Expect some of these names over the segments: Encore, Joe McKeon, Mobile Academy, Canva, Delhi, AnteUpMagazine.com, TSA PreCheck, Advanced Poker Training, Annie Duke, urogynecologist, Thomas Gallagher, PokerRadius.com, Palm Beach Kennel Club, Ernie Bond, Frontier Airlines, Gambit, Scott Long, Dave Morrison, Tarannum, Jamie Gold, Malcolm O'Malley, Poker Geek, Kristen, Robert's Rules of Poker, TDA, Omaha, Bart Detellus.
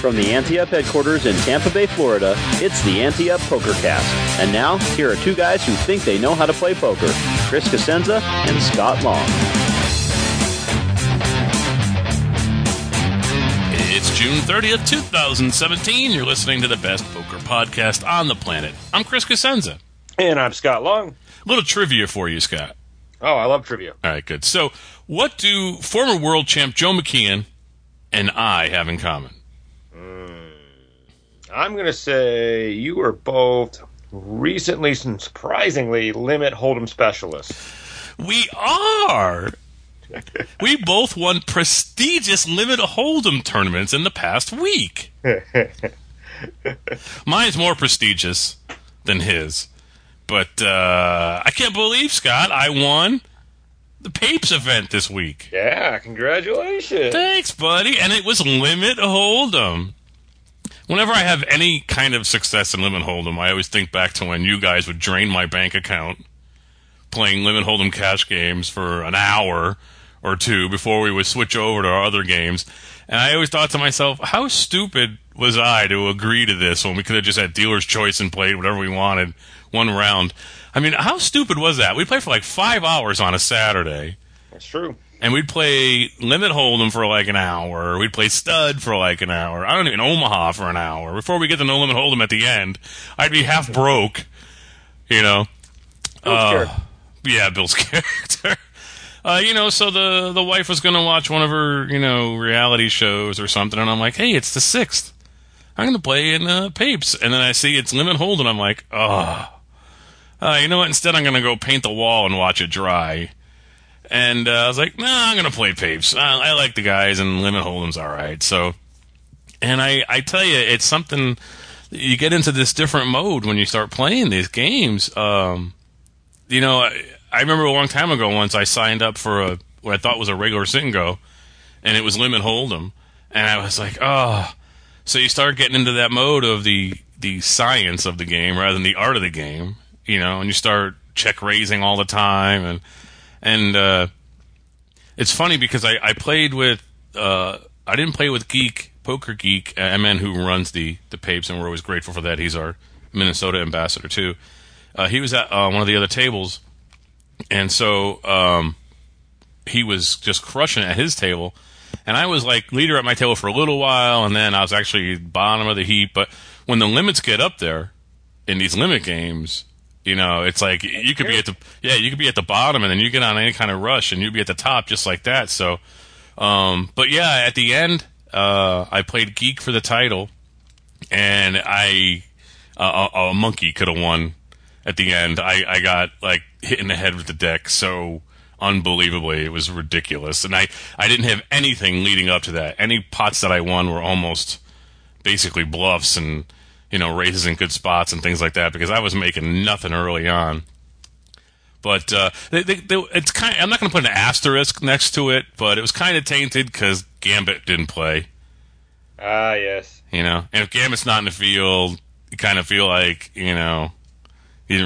From the Ante Up headquarters in Tampa Bay, Florida, it's the Ante Up PokerCast. And now, here are two guys who think they know how to play poker, Chris Cosenza and Scott Long. It's June 30th, 2017. You're listening to the best poker podcast on the planet. I'm Chris Cosenza. And I'm Scott Long. A little trivia for you, Scott. Oh, I love trivia. All right, good. So, what do former world champ Joe McKeon and I have in common? I'm going to say you were both recently and surprisingly limit hold'em specialists. We are. We both won prestigious limit hold'em tournaments in the past week. Mine's more prestigious than his. But I can't believe, Scott, I won the Papes event this week. Yeah, congratulations. Thanks, buddy. And it was limit hold'em. Whenever I have any kind of success in Limit Hold'em, I always think back to when you guys would drain my bank account playing Limit Hold'em cash games for an hour or two before we would switch over to our other games. And I always thought to myself, how stupid was I to agree to this when we could have just had dealer's choice and played whatever we wanted one round? I mean, how stupid was that? We played for like 5 hours on a Saturday. That's true. And we'd play Limit Hold'em for like an hour. We'd play Stud for like an hour. I don't even Omaha for an hour. Before we get to No Limit Hold'em at the end, I'd be half broke, you know. Bill's character. So the wife was going to watch one of her, reality shows or something. And I'm like, hey, it's the 6th. I'm going to play in Papes. And then I see it's Limit Hold'em. I'm like, you know what? Instead, I'm going to go paint the wall and watch it dry. And I was like, nah, I'm going to play Papes. I like the guys, and Limit Hold'em's all right. So, and I tell you, it's something, you get into this different mode when you start playing these games. I remember a long time ago once I signed up for what I thought was a regular sit and go, and it was Limit Hold'em. And I was like, So you start getting into that mode of the science of the game rather than the art of the game, and you start check raising all the time, and it's funny because I played with I didn't play with Poker Geek, a man who runs the Papes, and we're always grateful for that. He's our Minnesota ambassador too. He was at one of the other tables, and so he was just crushing at his table, and I was like leader at my table for a little while, and then I was actually bottom of the heap. But when the limits get up there in these limit games, it's like you could be at the bottom, and then you get on any kind of rush, and you'd be at the top just like that. So, but yeah, at the end, I played Geek for the title, and a monkey could have won at the end. I got like hit in the head with the deck so unbelievably, it was ridiculous, and I didn't have anything leading up to that. Any pots that I won were almost basically bluffs and, raises in good spots and things like that, because I was making nothing early on. But it's kind of, I'm not going to put an asterisk next to it, but it was kind of tainted because Gambit didn't play. Ah, yes. And if Gambit's not in the field, you kind of feel like, he didn't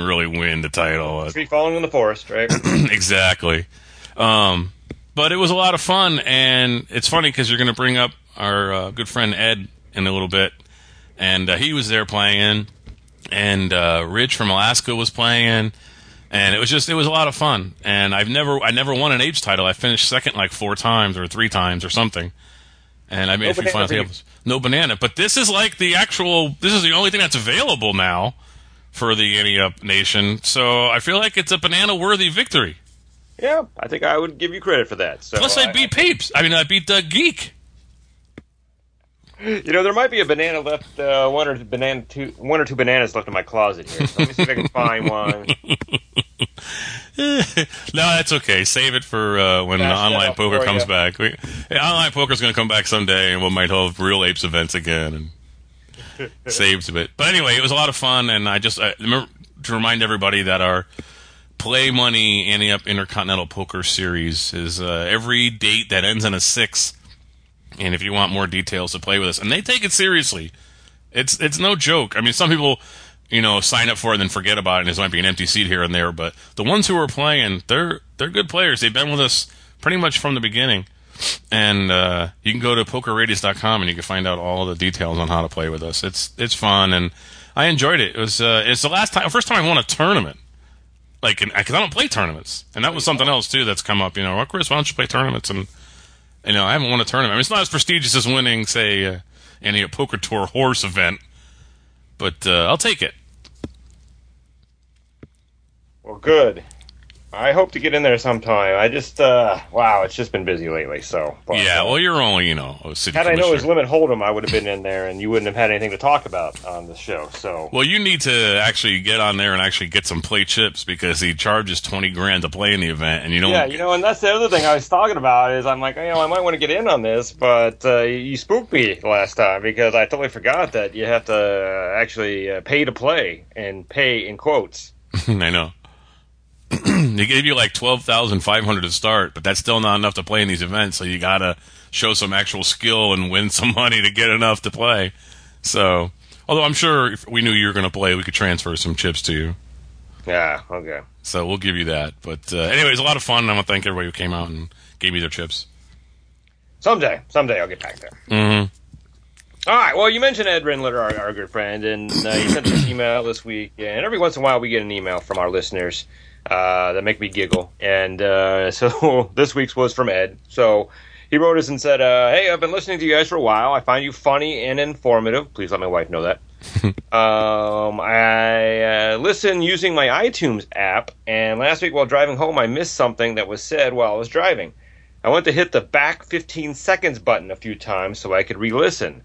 really win the title. Tree falling in the forest, right? Exactly. But it was a lot of fun, and it's funny because you're going to bring up our good friend Ed in a little bit. And he was there playing, and Rich from Alaska was playing, and it was a lot of fun. And I never won an age title. I finished second like 4 times or 3 times or something. And I made a few final tables. No banana. But this is like this is the only thing that's available now for the Ante Up Nation. So I feel like it's a banana-worthy victory. Yeah, I think I would give you credit for that. So plus I beat Peeps. I beat Doug Geek. There might be a banana left, one or two bananas left in my closet here. So let me see if I can find one. No, that's okay. Save it for when online poker comes back. Online poker is going to come back someday, and we might have Real Apes events again. And saved a bit. But anyway, it was a lot of fun, and I remember to remind everybody that our Play Money Ante Up Intercontinental Poker Series is every date that ends in a 6. And if you want more details to play with us, and they take it seriously, it's no joke. I mean, some people, sign up for it and then forget about it, and there might be an empty seat here and there. But the ones who are playing, they're good players. They've been with us pretty much from the beginning. And you can go to PokerRadius.com and you can find out all the details on how to play with us. It's fun, and I enjoyed it. It was it's the first time I won a tournament, like, because I don't play tournaments, and that was something else too that's come up. Well, Chris, why don't you play tournaments? And I haven't won a tournament. I mean, it's not as prestigious as winning, say, any poker tour horse event, but I'll take it. Well, good. I hope to get in there sometime. I just, it's just been busy lately, so. But, yeah, well, you're only, a city commissioner. Had I known it was Limit Hold'em, I would have been in there, and you wouldn't have had anything to talk about on the show, so. Well, you need to actually get on there and actually get some play chips, because he charges $20,000 to play in the event, and you don't. Yeah, and that's the other thing I was talking about, is I'm like, I might want to get in on this, but you spooked me last time, because I totally forgot that you have to actually pay to play, and pay in quotes. I know. They gave you like $12,500 to start, but that's still not enough to play in these events. So you gotta show some actual skill and win some money to get enough to play. So, although I'm sure if we knew you were gonna play, we could transfer some chips to you. Yeah. Okay. So we'll give you that. But anyway, it was a lot of fun. And I want to thank everybody who came out and gave me their chips. Someday I'll get back there. Mm-hmm. All right, well, you mentioned Ed Rendler, our good friend, and he sent this email this week. And every once in a while we get an email from our listeners that make me giggle. And so this week's was from Ed. So he wrote us and said, hey, I've been listening to you guys for a while. I find you funny and informative. Please let my wife know that. I listen using my iTunes app, and last week while driving home I missed something that was said while I was driving. I went to hit the back 15 seconds button a few times so I could re-listen.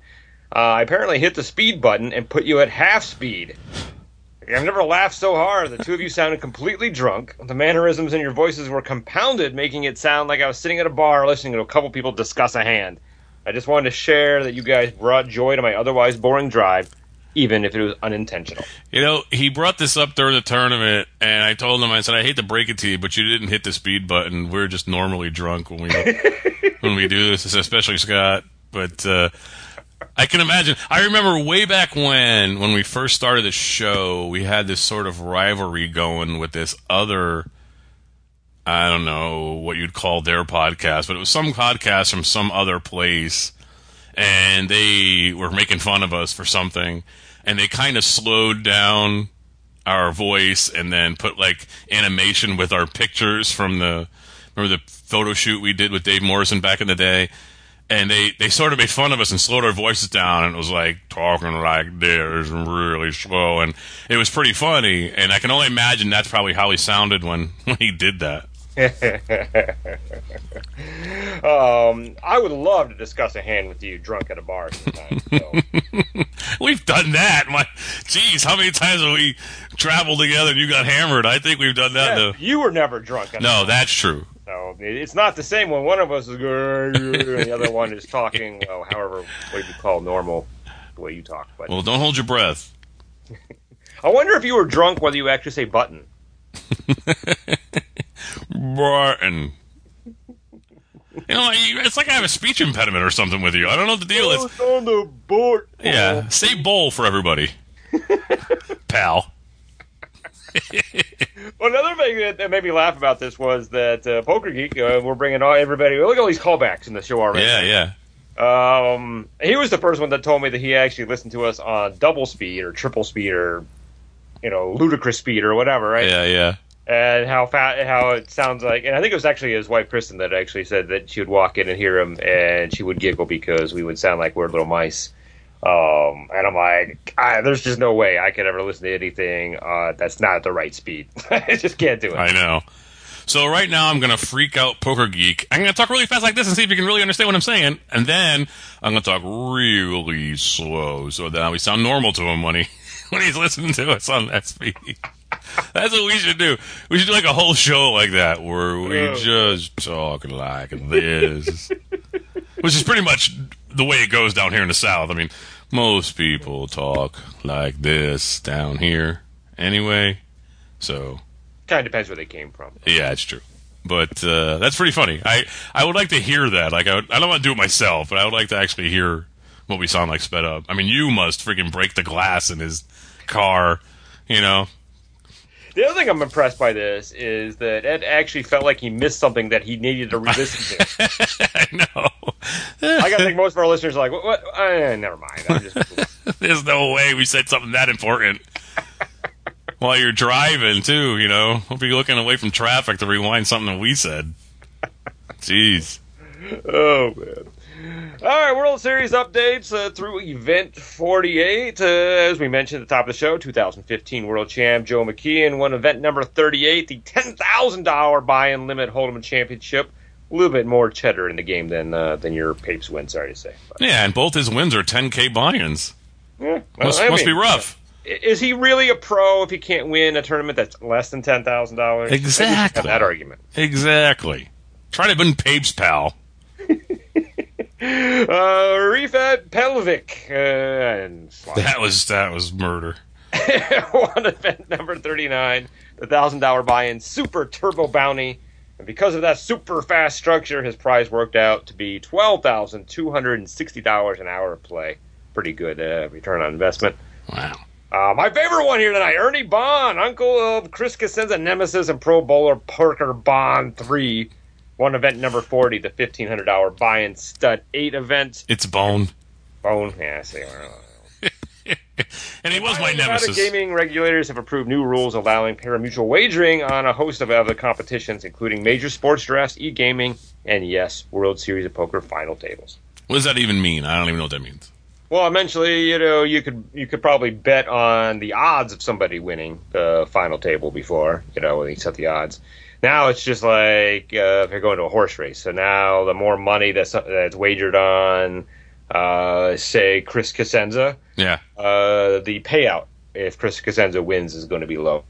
I apparently hit the speed button and put you at half speed. I've never laughed so hard. The two of you sounded completely drunk. The mannerisms in your voices were compounded, making it sound like I was sitting at a bar listening to a couple people discuss a hand. I just wanted to share that you guys brought joy to my otherwise boring drive, even if it was unintentional. He brought this up during the tournament, and I told him, I said, I hate to break it to you, but you didn't hit the speed button. We're just normally drunk when we do this, especially Scott. But... I can imagine. I remember way back when we first started the show, we had this sort of rivalry going with this other, I don't know what you'd call their podcast, but it was some podcast from some other place, and they were making fun of us for something, and they kind of slowed down our voice and then put, like, animation with our pictures from remember the photo shoot we did with Dave Morrison back in the day? And they sort of made fun of us and slowed our voices down, and it was like, talking like this really slow, and it was pretty funny, and I can only imagine that's probably how he sounded when he did that. I would love to discuss a hand with you drunk at a bar sometime. So. We've done that. Jeez, how many times have we traveled together and you got hammered? I think we've done that. Yeah, you were never drunk. No, that's true. So it's not the same when one of us is good and the other one is talking, well, however, what you call normal, the way you talk. But. Well, don't hold your breath. I wonder if you were drunk whether you actually say button. Barton. It's like I have a speech impediment or something with you. I don't know what the deal is. On the board. Yeah, say bowl for everybody. Pal. Well, another thing that made me laugh about this was that Poker Geek, we're bringing everybody. Look at all these callbacks in the show already. Yeah, yeah. He was the first one that told me that he actually listened to us on double speed or triple speed or, ludicrous speed or whatever, right? Yeah, yeah. And how it sounds like, and I think it was actually his wife Kristen that actually said that she would walk in and hear him, and she would giggle because we would sound like we're little mice. And I'm like, there's just no way I could ever listen to anything that's not at the right speed. I just can't do it. I know. So right now I'm going to freak out Poker Geek. I'm going to talk really fast like this and see if you can really understand what I'm saying. And then I'm going to talk really slow so that we sound normal to him when he's listening to us on that speed. That's what we should do. We should do like a whole show like that where we just talk like this. Which is pretty much the way it goes down here in the South. I mean, most people talk like this down here anyway. So kind of depends where they came from. Yeah, it's true. But that's pretty funny. I would like to hear that. Like I don't want to do it myself, but I would like to actually hear what we sound like sped up. I mean, you must freaking break the glass in his car, you know. The other thing I'm impressed by this is that Ed actually felt like he missed something that he needed to re-listen to. I know. I gotta think most of our listeners are like, what? Never mind. I'm just... There's no way we said something that important. While you're driving, too, you know. Hope you're looking away from traffic to rewind something that we said. Jeez. Oh, man. All right, World Series updates through Event 48. As we mentioned at the top of the show, 2015 World Champ Joe McKeon won event number 38, the $10,000 buy-in limit Hold'em Championship. A little bit more cheddar in the game than your Papes win, sorry to say. But. Yeah, and both his wins are 10K buy-ins. Yeah, well, must be rough. Yeah. Is he really a pro if he can't win a tournament that's less than $10,000? Exactly. That argument. Exactly. Try to win Papes, pal. Refat Pelvic. That was murder. Won event number 39, the $1,000 buy-in Super Turbo Bounty. And because of that super fast structure, his prize worked out to be $12,260 an hour of play. Pretty good return on investment. Wow. My favorite one here tonight, Ernie Bond, uncle of Chris Cosenza nemesis and pro bowler Parker Bohn III. One event number 40, the $1,500 buy-in stud 8 event. It's Bone. Bone, yeah, I see. And he was my nemesis. A lot of gaming regulators have approved new rules allowing pari-mutuel wagering on a host of other competitions, including major sports drafts, e-gaming, and, yes, World Series of Poker final tables. What does that even mean? I don't even know what that means. Well, eventually, you know, you could probably bet on the odds of somebody winning the final table before, you know, when you set the odds. Now it's just like if you're going to a horse race. So now the more money that's wagered on, say, Chris Cosenza, the payout if Chris Cosenza wins is going to be low.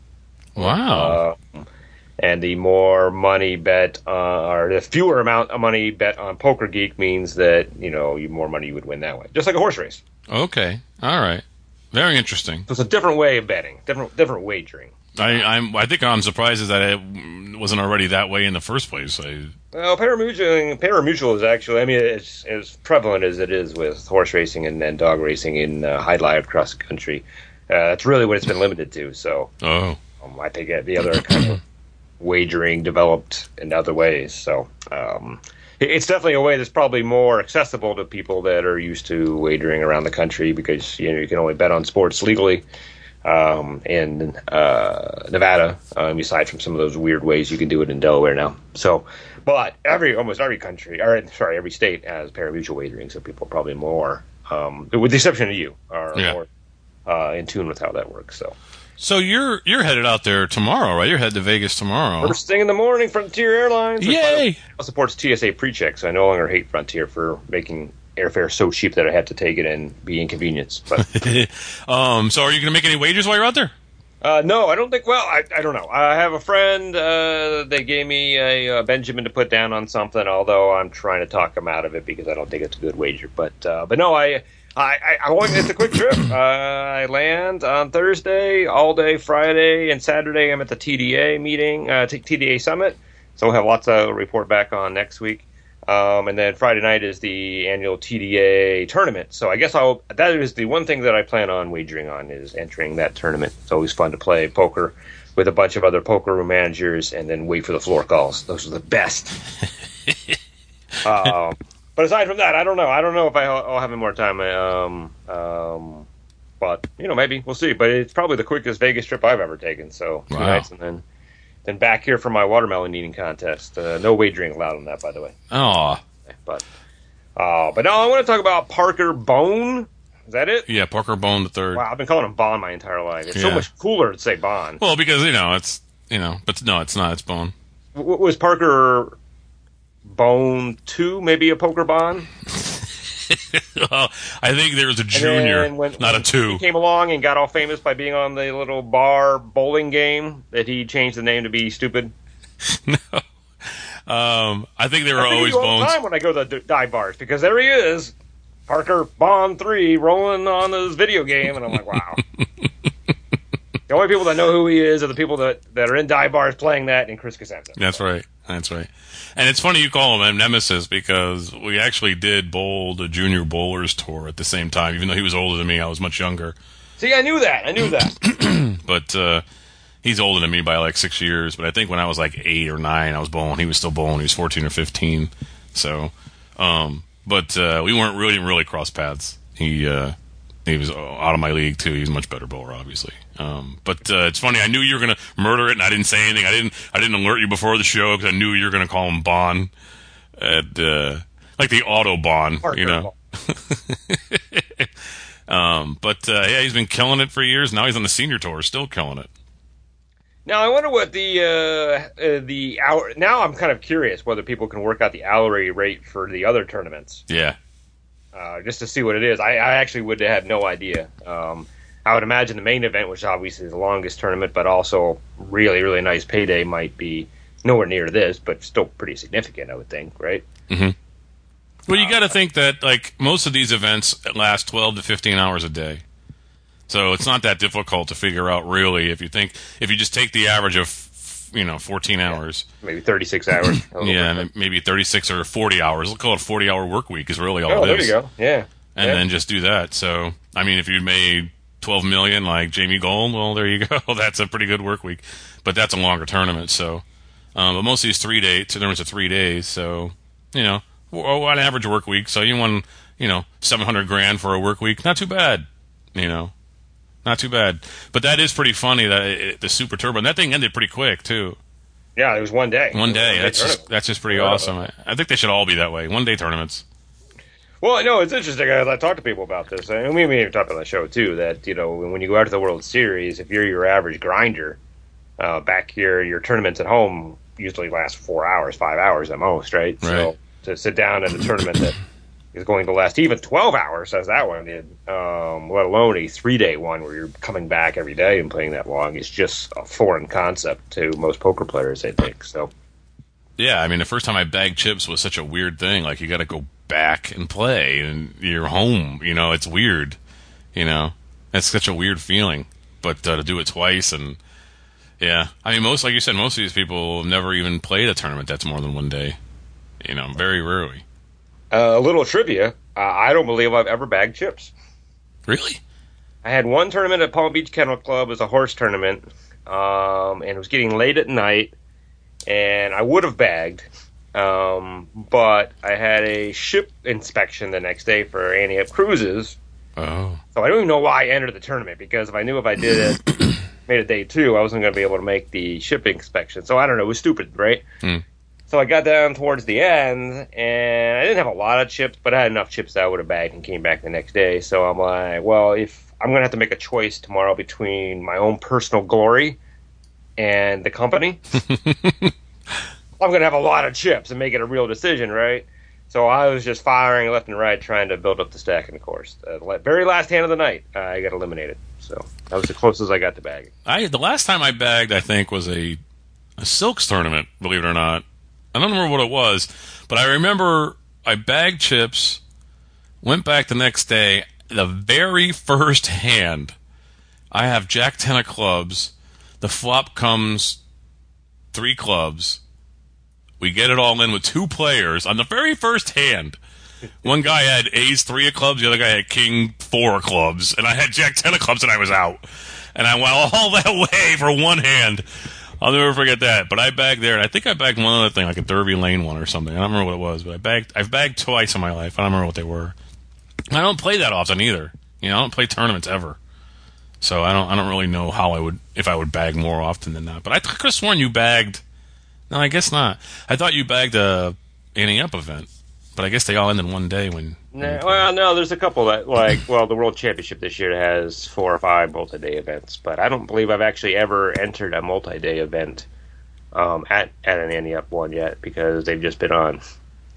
Wow. And the more money bet, or the fewer amount of money bet on Poker Geek means that, you know, more money you would win that way. Just like a horse race. Okay. All right. Very interesting. So it's a different way of betting, different wagering. I think I'm surprised that it wasn't already that way in the first place. Well, pari-mutuel is actually, I mean, it's as prevalent as it is with horse racing and dog racing in high life across the country. That's really what it's been limited to. So, I think the other kind of wagering developed in other ways. So, it's definitely a way that's probably more accessible to people that are used to wagering around the country because you know you can only bet on sports legally. In Nevada, aside from some of those weird ways you can do it in Delaware now. So, but almost every country, or sorry, every state has pari-mutuel wagering, so people are probably more, with the exception of you, are more in tune with how that works. So you're headed out there tomorrow, right? You're headed to Vegas tomorrow. First thing in the morning, Frontier Airlines. Yay! Supports TSA PreCheck, so I no longer hate Frontier for making airfare so cheap that I had to take it and be inconvenienced. But so are you going to make any wagers while you're out there? No, I don't think. Well, I don't know. I have a friend. They gave me a Benjamin to put down on something, although I'm trying to talk him out of it because I don't think it's a good wager. But no, it's a quick trip. I land on Thursday, all day Friday, and Saturday I'm at the TDA meeting, TDA Summit. So we'll have lots to report back on next week. And then Friday night is the annual TDA tournament. So I guess that is the one thing that I plan on wagering on is entering that tournament. It's always fun to play poker with a bunch of other poker room managers and then wait for the floor calls. Those are the best. But aside from that, I don't know. I don't know if I'll have any more time. But, you know, maybe. We'll see. But it's probably the quickest Vegas trip I've ever taken. So two nights and then... Then back here for my watermelon eating contest. No wagering allowed on that, by the way. Oh, but now I want to talk about Parker Bohn. Is that it? Yeah, Parker Bohn III. Wow, I've been calling him Bond my entire life. It's so much cooler to say Bond. Well, because but no, it's not. It's Bohn. Was Parker Bohn II maybe a poker Bond? I think there was a junior, not a two. He came along and got all famous by being on the little bar bowling game that he changed the name to be stupid. No. I think they were always Bones. I time when I go to the dive bars, because there he is, Parker Bohn III, rolling on his video game, and I'm like, wow. The only people that know who he is are the people that are in dive bars playing that, and Chris Cosenza. That's right. That's right. And it's funny you call him Nemesis, because we actually did bowl the Junior Bowlers Tour at the same time. Even though he was older than me, I was much younger. See, I knew that. But he's older than me by like 6 years. But I think when I was like 8 or 9, I was bowling. He was still bowling. He was 14 or 15. So, we didn't really cross paths. He was out of my league, too. He was a much better bowler, obviously. It's funny. I knew you were going to murder it, and I didn't say anything. I didn't alert you before the show, because I knew you were going to call him Bon. Like the Autobahn, Parker, you know. Yeah, he's been killing it for years. Now he's on the senior tour, still killing it. Now, I wonder what the hour... Now I'm kind of curious whether people can work out the hourly rate for the other tournaments. Yeah. Just to see what it is. I actually would have no idea. I would imagine the main event, which obviously is the longest tournament, but also really, really nice payday, might be nowhere near this, but still pretty significant, I would think, right? Mm-hmm. Well, you got to think that like most of these events last 12 to 15 hours a day. So it's not that difficult to figure out, really, if you just take the average of 14 hours. Maybe 36 hours. Maybe 36 or 40 hours. We'll call it a 40-hour work week is really all it is. There you go, yeah. And then just do that. So, I mean, if you made $12 million like Jamie Gold, well, there you go. That's a pretty good work week. But that's a longer tournament, so. But most of these 3 day tournaments are 3 days, so, on average work week. So you won, $700,000 for a work week. Not too bad, Not too bad. But that is pretty funny, the Super Turbo. And that thing ended pretty quick, too. Yeah, it was one day. That's just pretty awesome. I think they should all be that way, one-day tournaments. Well, I know, it's interesting. I talk to people about this. I mean, we even talked about the show, too, that, when you go out to the World Series, if you're your average grinder back here, your tournaments at home usually last 4 hours, 5 hours at most, right? So to sit down at a tournament that is going to last even 12 hours, as that one did, let alone a 3 day one where you're coming back every day and playing that long. It's just a foreign concept to most poker players, I think. So, yeah, I mean, the first time I bagged chips was such a weird thing. Like, you got to go back and play, and you're home. It's weird. That's such a weird feeling. But to do it twice, and yeah, I mean, like you said, most of these people have never even played a tournament that's more than one day. Very rarely. A little trivia, I don't believe I've ever bagged chips. Really? I had one tournament at Palm Beach Kennel Club. It was a horse tournament, and it was getting late at night, and I would have bagged, but I had a ship inspection the next day for Antioch Cruises. Oh. So I don't even know why I entered the tournament, because if I did it, made it day two, I wasn't going to be able to make the ship inspection. So I don't know, it was stupid, right? Mm. So I got down towards the end, and I didn't have a lot of chips, but I had enough chips that I would have bagged and came back the next day. So I'm like, well, if I'm going to have to make a choice tomorrow between my own personal glory and the company, I'm going to have a lot of chips and make it a real decision, right? So I was just firing left and right, trying to build up the stack, and of course, the very last hand of the night, I got eliminated. So that was the closest I got to bagging. The last time I bagged, I think, was a Silks tournament, believe it or not. I don't remember what it was, but I remember I bagged chips, went back the next day. The very first hand, I have Jack 10 of clubs. The flop comes 3 clubs. We get it all in with 2 players on the very first hand. One guy had Ace 3 of clubs. The other guy had King 4 of clubs. And I had Jack 10 of clubs, and I was out. And I went all that way for one hand. I'll never forget that. But I bagged there, and I think I bagged one other thing, like a Derby Lane one or something. I don't remember what it was, but I've bagged twice in my life. I don't remember what they were. I don't play that often either. I don't play tournaments ever, so I don't really know how I would bag more often than not. But I could have sworn you bagged. No, I guess not. I thought you bagged a Ante Up event, but I guess they all end in one day when. No, there's a couple that, the World Championship this year has 4 or 5 multi-day events, but I don't believe I've actually ever entered a multi-day event at an Ante Up one yet, because they've just been on,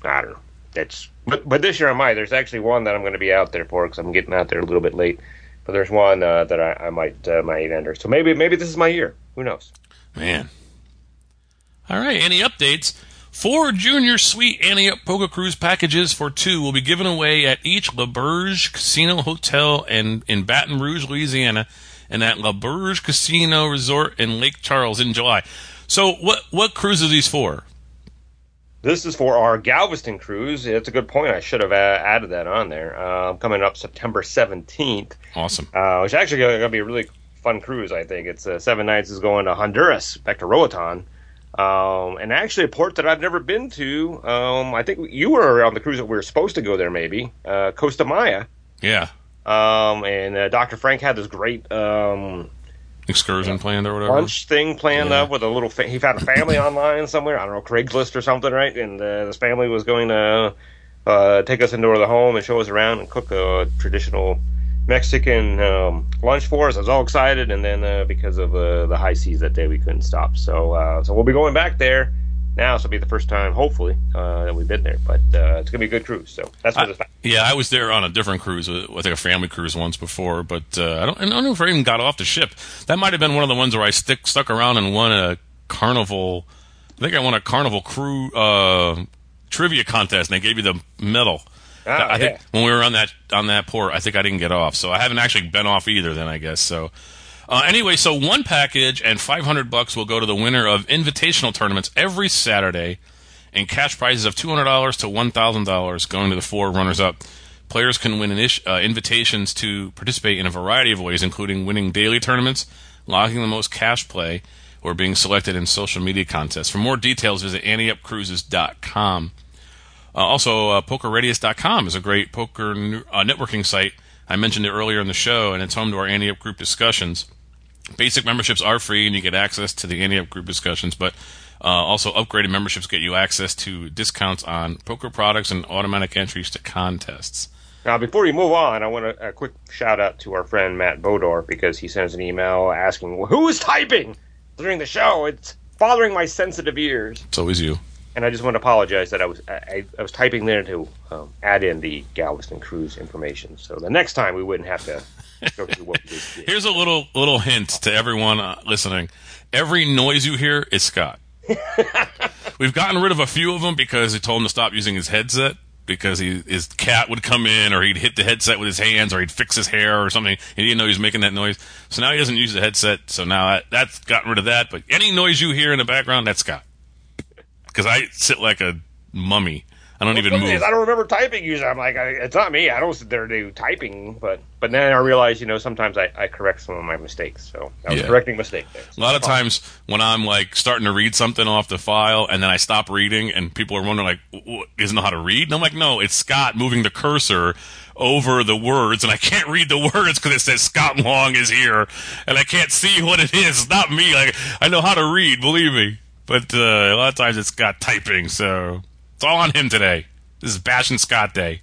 I don't know, that's but this year I might. There's actually one that I'm going to be out there for because I'm getting out there a little bit late. But there's one that I might enter. So maybe this is my year. Who knows? Man. All right. Any updates? 4 Junior Suite Ante Up Poker Cruise packages for 2 will be given away at each L'Auberge Casino Hotel in Baton Rouge, Louisiana, and at L'Auberge Casino Resort in Lake Charles in July. So what cruise are these for? This is for our Galveston cruise. It's a good point. I should have added that on there. Coming up September 17th. Awesome. Which is actually going to be a really fun cruise, I think. It's 7 nights. Is going to Honduras, back to Roatan. And actually a port that I've never been to. I think you were on the cruise that we were supposed to go there, maybe. Costa Maya. Yeah. And Dr. Frank had this great excursion planned or whatever. Lunch thing planned up with a little... he found a family online somewhere. I don't know, Craigslist or something, right? And this family was going to take us into the home and show us around and cook a traditional Mexican lunch for us. I was all excited, and then because of the high seas that day, we couldn't stop. So we'll be going back there now. So it'll be the first time, hopefully, that we've been there. But it's gonna be a good cruise. So that's what it's about. Yeah, I was there on a different cruise, I think a family cruise once before, but I don't know if I even got off the ship. That might have been one of the ones where I stuck around and won a Carnival. I think I won a Carnival crew trivia contest, and they gave you the medal. I think when we were on that port, I think I didn't get off. So I haven't actually been off either then, I guess. So anyway, so one package and $500 will go to the winner of invitational tournaments every Saturday, and cash prizes of $200 to $1,000 going to the 4 runners-up. Players can win invitations to participate in a variety of ways, including winning daily tournaments, locking the most cash play, or being selected in social media contests. For more details, visit AnteUpCruises.com. Also, PokerRadius.com is a great poker networking site. I mentioned it earlier in the show, and it's home to our Ante Up group discussions. Basic memberships are free, and you get access to the Ante Up group discussions, but also upgraded memberships get you access to discounts on poker products and automatic entries to contests. Now, before you move on, I want a quick shout-out to our friend Matt Bodor, because he sends an email asking, well, who is typing during the show? It's bothering my sensitive ears. It's always you. And I just want to apologize that I was typing there to add in the Galveston Cruise information. So the next time we wouldn't have to go through what we did. Here's a little hint to everyone listening. Every noise you hear is Scott. We've gotten rid of a few of them because we told him to stop using his headset because his cat would come in or he'd hit the headset with his hands or he'd fix his hair or something. He didn't know he was making that noise. So now he doesn't use the headset. So now that's gotten rid of that. But any noise you hear in the background, that's Scott. Because I sit like a mummy. I don't even move. I don't remember typing usually. I'm like, it's not me. I don't sit there do typing. But then I realize, sometimes I correct some of my mistakes. So I was correcting mistakes there. So a lot of times when I'm like starting to read something off the file and then I stop reading and people are wondering like, isn't how to read? And I'm like, no, it's Scott moving the cursor over the words, and I can't read the words because it says Scott Long is here, and I can't see what it is. It's not me. Like I know how to read, believe me. But a lot of times it's Scott typing, so it's all on him today. This is Bashin' Scott Day.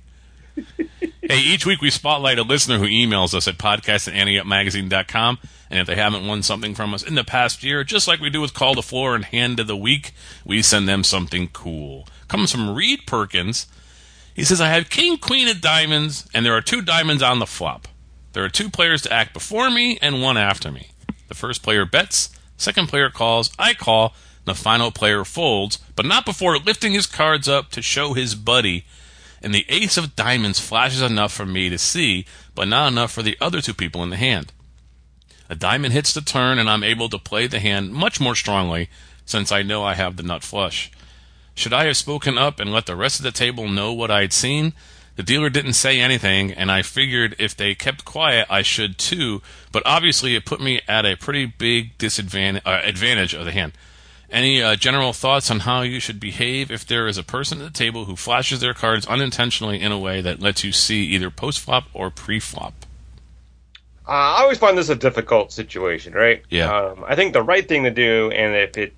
Hey, each week we spotlight a listener who emails us at podcast@AnteUpMagazine.com, and if they haven't won something from us in the past year, just like we do with Call the Floor and Hand of the Week, we send them something cool. Comes from Reed Perkins. He says, I have King, Queen of Diamonds, and there are 2 diamonds on the flop. There are 2 players to act before me and 1 after me. The first player bets, second player calls, I call, the final player folds, but not before lifting his cards up to show his buddy, and the ace of diamonds flashes enough for me to see, but not enough for the other 2 people in the hand. A diamond hits the turn, and I'm able to play the hand much more strongly, since I know I have the nut flush. Should I have spoken up and let the rest of the table know what I'd seen? The dealer didn't say anything, and I figured if they kept quiet, I should too, but obviously it put me at a pretty big disadvantage advantage of the hand. Any general thoughts on how you should behave if there is a person at the table who flashes their cards unintentionally in a way that lets you see either post-flop or pre-flop? I always find this a difficult situation, right? Yeah. I think the right thing to do, and if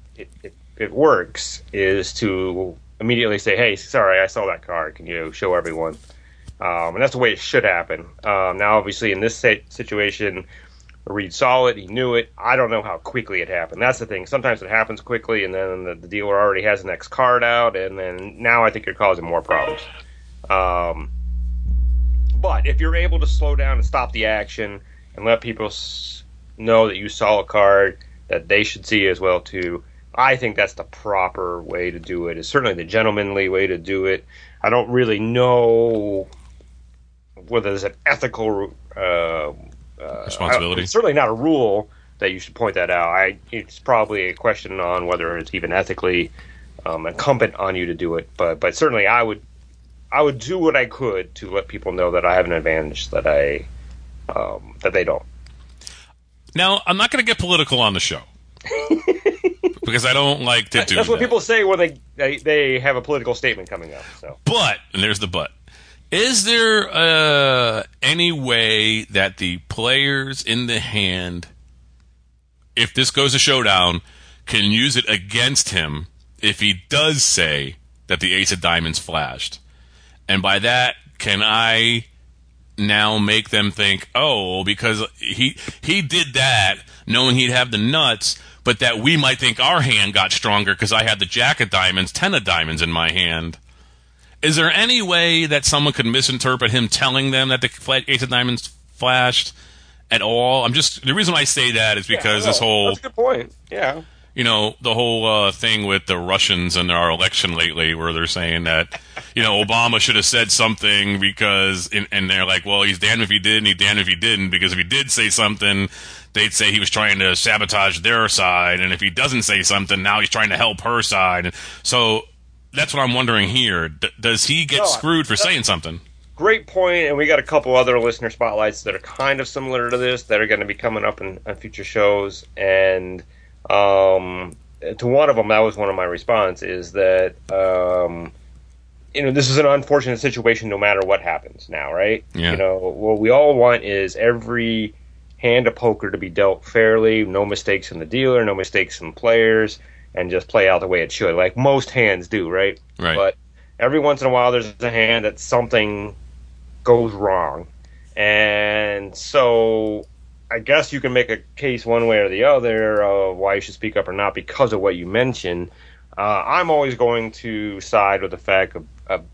it works, is to immediately say, hey, sorry, I saw that card. Can you show everyone? And that's the way it should happen. Now, obviously, in this situation, Reed saw it. He knew it. I don't know how quickly it happened. That's the thing. Sometimes it happens quickly, and then the dealer already has the next card out, and then now I think you're causing more problems. But if you're able to slow down and stop the action and let people know that you saw a card that they should see as well, too, I think that's the proper way to do it. It's certainly the gentlemanly way to do it. I don't really know whether there's an ethical responsibility. It's certainly not a rule that you should point that out. It's probably a question on whether it's even ethically incumbent on you to do it. But certainly I would do what I could to let people know that I have an advantage that that they don't. Now, I'm not going to get political on the show because I don't like to do that. That's what people say when they have a political statement coming up. So. But, and there's the but. Is there any way that the players in the hand, if this goes to showdown, can use it against him if he does say that the ace of diamonds flashed? And by that, can I now make them think, oh, because he did that knowing he'd have the nuts, but that we might think our hand got stronger because I had the jack of diamonds, 10 of diamonds in my hand. Is there any way that someone could misinterpret him telling them that the ace of diamonds flashed at all? The reason I say that is because this whole... That's a good point, yeah. You know, the whole thing with the Russians and our election lately where they're saying that, you know, Obama should have said something because... And they're like, well, he's damned if he did and he's damned if he didn't, because if he did say something, they'd say he was trying to sabotage their side, and if he doesn't say something, now he's trying to help her side. And so... That's what I'm wondering here. Does he get screwed for saying something? Great point, and we got a couple other listener spotlights that are kind of similar to this that are going to be coming up on future shows. And to one of them, that was one of my response, is that this is an unfortunate situation no matter what happens now, right? Yeah. You know, what we all want is every hand of poker to be dealt fairly, no mistakes in the dealer, no mistakes in players, and just play out the way it should, like most hands do, right? Right. But every once in a while there's a hand that something goes wrong. And so I guess you can make a case one way or the other of why you should speak up or not because of what you mentioned. I'm always going to side with the fact of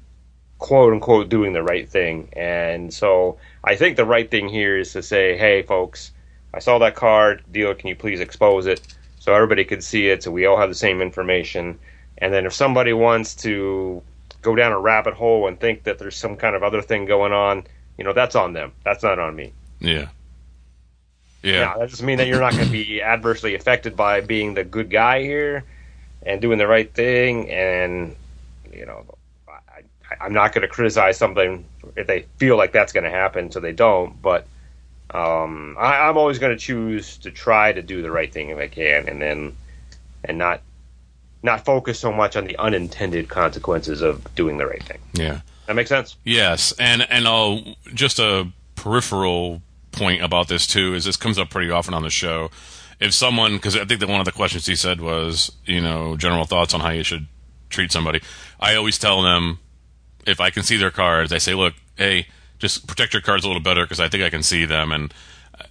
quote-unquote doing the right thing. And so I think the right thing here is to say, hey, folks, I saw that card. Dealer, can you please expose it? So everybody could see it, so we all have the same information. And then if somebody wants to go down a rabbit hole and think that there's some kind of other thing going on, that's on them. That's not on me. Yeah. Yeah. That just means that you're not going to be adversely affected by being the good guy here and doing the right thing. And, I'm not going to criticize something if they feel like that's going to happen, so they don't, but... I'm always going to choose to try to do the right thing if I can, and not focus so much on the unintended consequences of doing the right thing. Yeah, that makes sense. Yes, and just a peripheral point about this too is this comes up pretty often on the show. If someone, because I think that one of the questions he said was, general thoughts on how you should treat somebody. I always tell them if I can see their cards, I say, look, hey. Just protect your cards a little better because I think I can see them, and